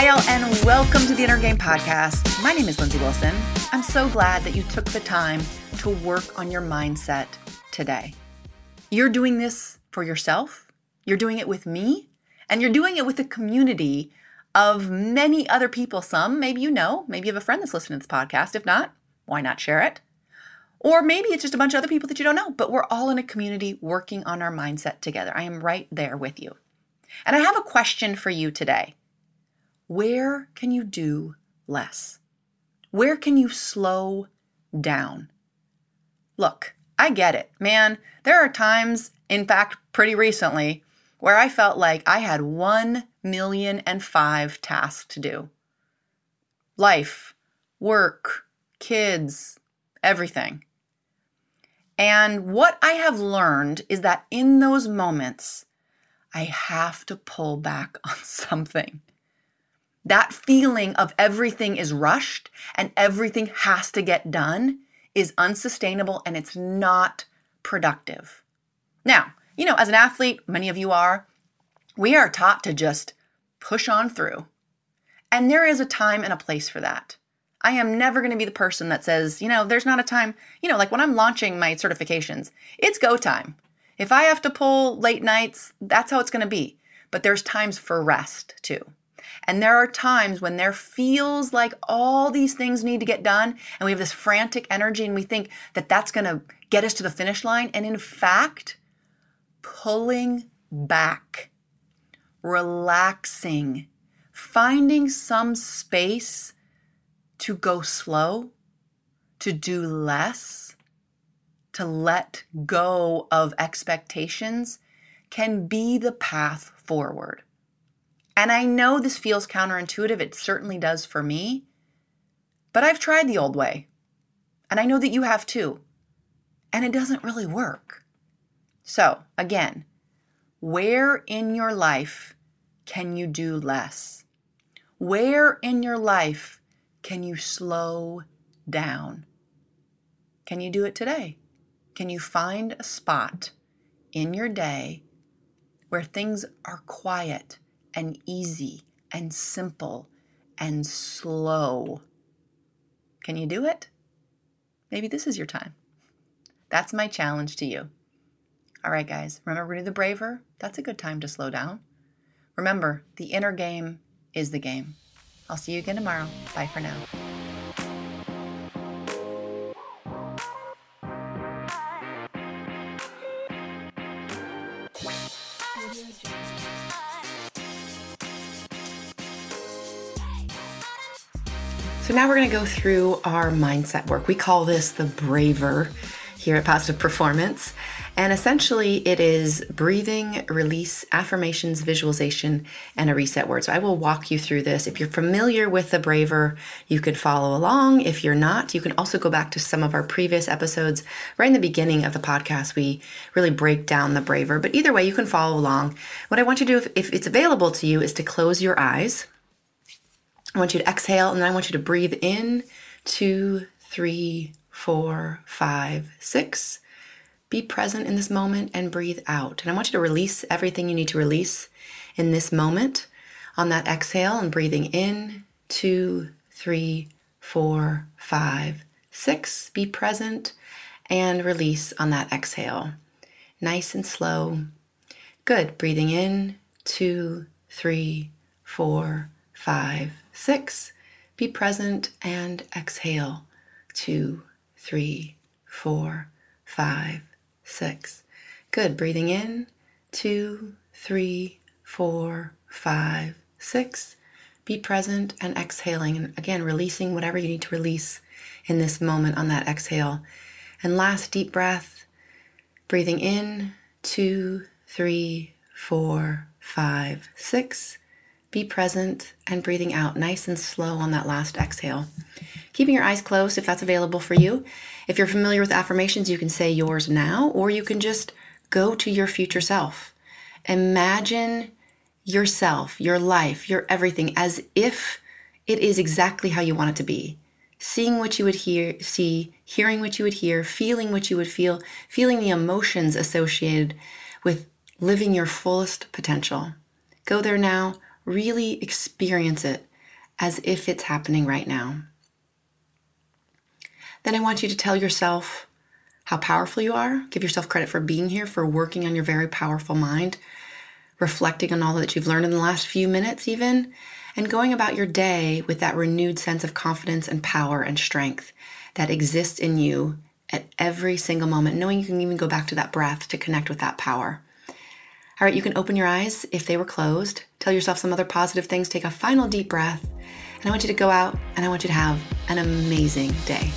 Kyle, and welcome to the Inner Game podcast. My name is Lindsay Wilson. I'm so glad that you took the time to work on your mindset today. You're doing this for yourself, you're doing it with me, and you're doing it with a community of many other people. Some, maybe you know, maybe you have a friend that's listening to this podcast. If not, why not share it? Or maybe it's just a bunch of other people that you don't know, but we're all in a community working on our mindset together. I am right there with you. And I have a question for you today. Where can you do less? Where can you slow down? Look, I get it, man. There are times, in fact, pretty recently, where I felt like I had 1,000,005 tasks to do. Life, work, kids, everything. And what I have learned is that in those moments, I have to pull back on something. That feeling of everything is rushed and everything has to get done is unsustainable and it's not productive. Now, you know, as an athlete, many of you are, we are taught to just push on through. And there is a time and a place for that. I am never going to be the person that says, you know, there's not a time, you know, like when I'm launching my certifications, it's go time. If I have to pull late nights, that's how it's going to be. But there's times for rest too. And there are times when there feels like all these things need to get done and we have this frantic energy and we think that that's going to get us to the finish line. And in fact, pulling back, relaxing, finding some space to go slow, to do less, to let go of expectations can be the path forward. And I know this feels counterintuitive. It certainly does for me. But I've tried the old way. And I know that you have too. And it doesn't really work. So again, where in your life can you do less? Where in your life can you slow down? Can you do it today? Can you find a spot in your day where things are quiet and easy and simple and slow? Can you do it? Maybe this is your time. That's my challenge to you. All right, guys, remember we're the braver. That's a good time to slow down. Remember, the inner game is the game. I'll see you again tomorrow. Bye for now. So now we're going to go through our mindset work. We call this the Braver here at Positive Performance. And essentially it is breathing, release, affirmations, visualization, and a reset word. So I will walk you through this. If you're familiar with the Braver, you could follow along. If you're not, you can also go back to some of our previous episodes. Right in the beginning of the podcast, we really break down the Braver. But either way, you can follow along. What I want you to do, if it's available to you, is to close your eyes. I want you to exhale, and then I want you to breathe in 2, 3, 4, 5, 6. Be present in this moment and breathe out. And I want you to release everything you need to release in this moment on that exhale and breathing in 2, 3, 4, 5, 6. Be present and release on that exhale. Nice and slow. Good. Breathing in 2, 3, 4, 5, 6, be present and exhale, 2, 3, 4, 5, 6. Good, breathing in, 2, 3, 4, 5, 6, be present and exhaling. And again, releasing whatever you need to release in this moment on that exhale. And last deep breath, breathing in, 2, 3, 4, 5, 6. Be present and breathing out nice and slow on that last exhale. Keeping your eyes closed if that's available for you. If you're familiar with affirmations, you can say yours now, or you can just go to your future self. Imagine yourself, your life, your everything as if it is exactly how you want it to be. Seeing what you would see, hearing what you would hear, feeling what you would feel, feeling the emotions associated with living your fullest potential. Go there now. Really experience it as if it's happening right now. Then I want you to tell yourself how powerful you are. Give yourself credit for being here, for working on your very powerful mind, reflecting on all that you've learned in the last few minutes even, and going about your day with that renewed sense of confidence and power and strength that exists in you at every single moment, knowing you can even go back to that breath to connect with that power. All right, you can open your eyes if they were closed. Tell yourself some other positive things. Take a final deep breath. And I want you to go out and I want you to have an amazing day.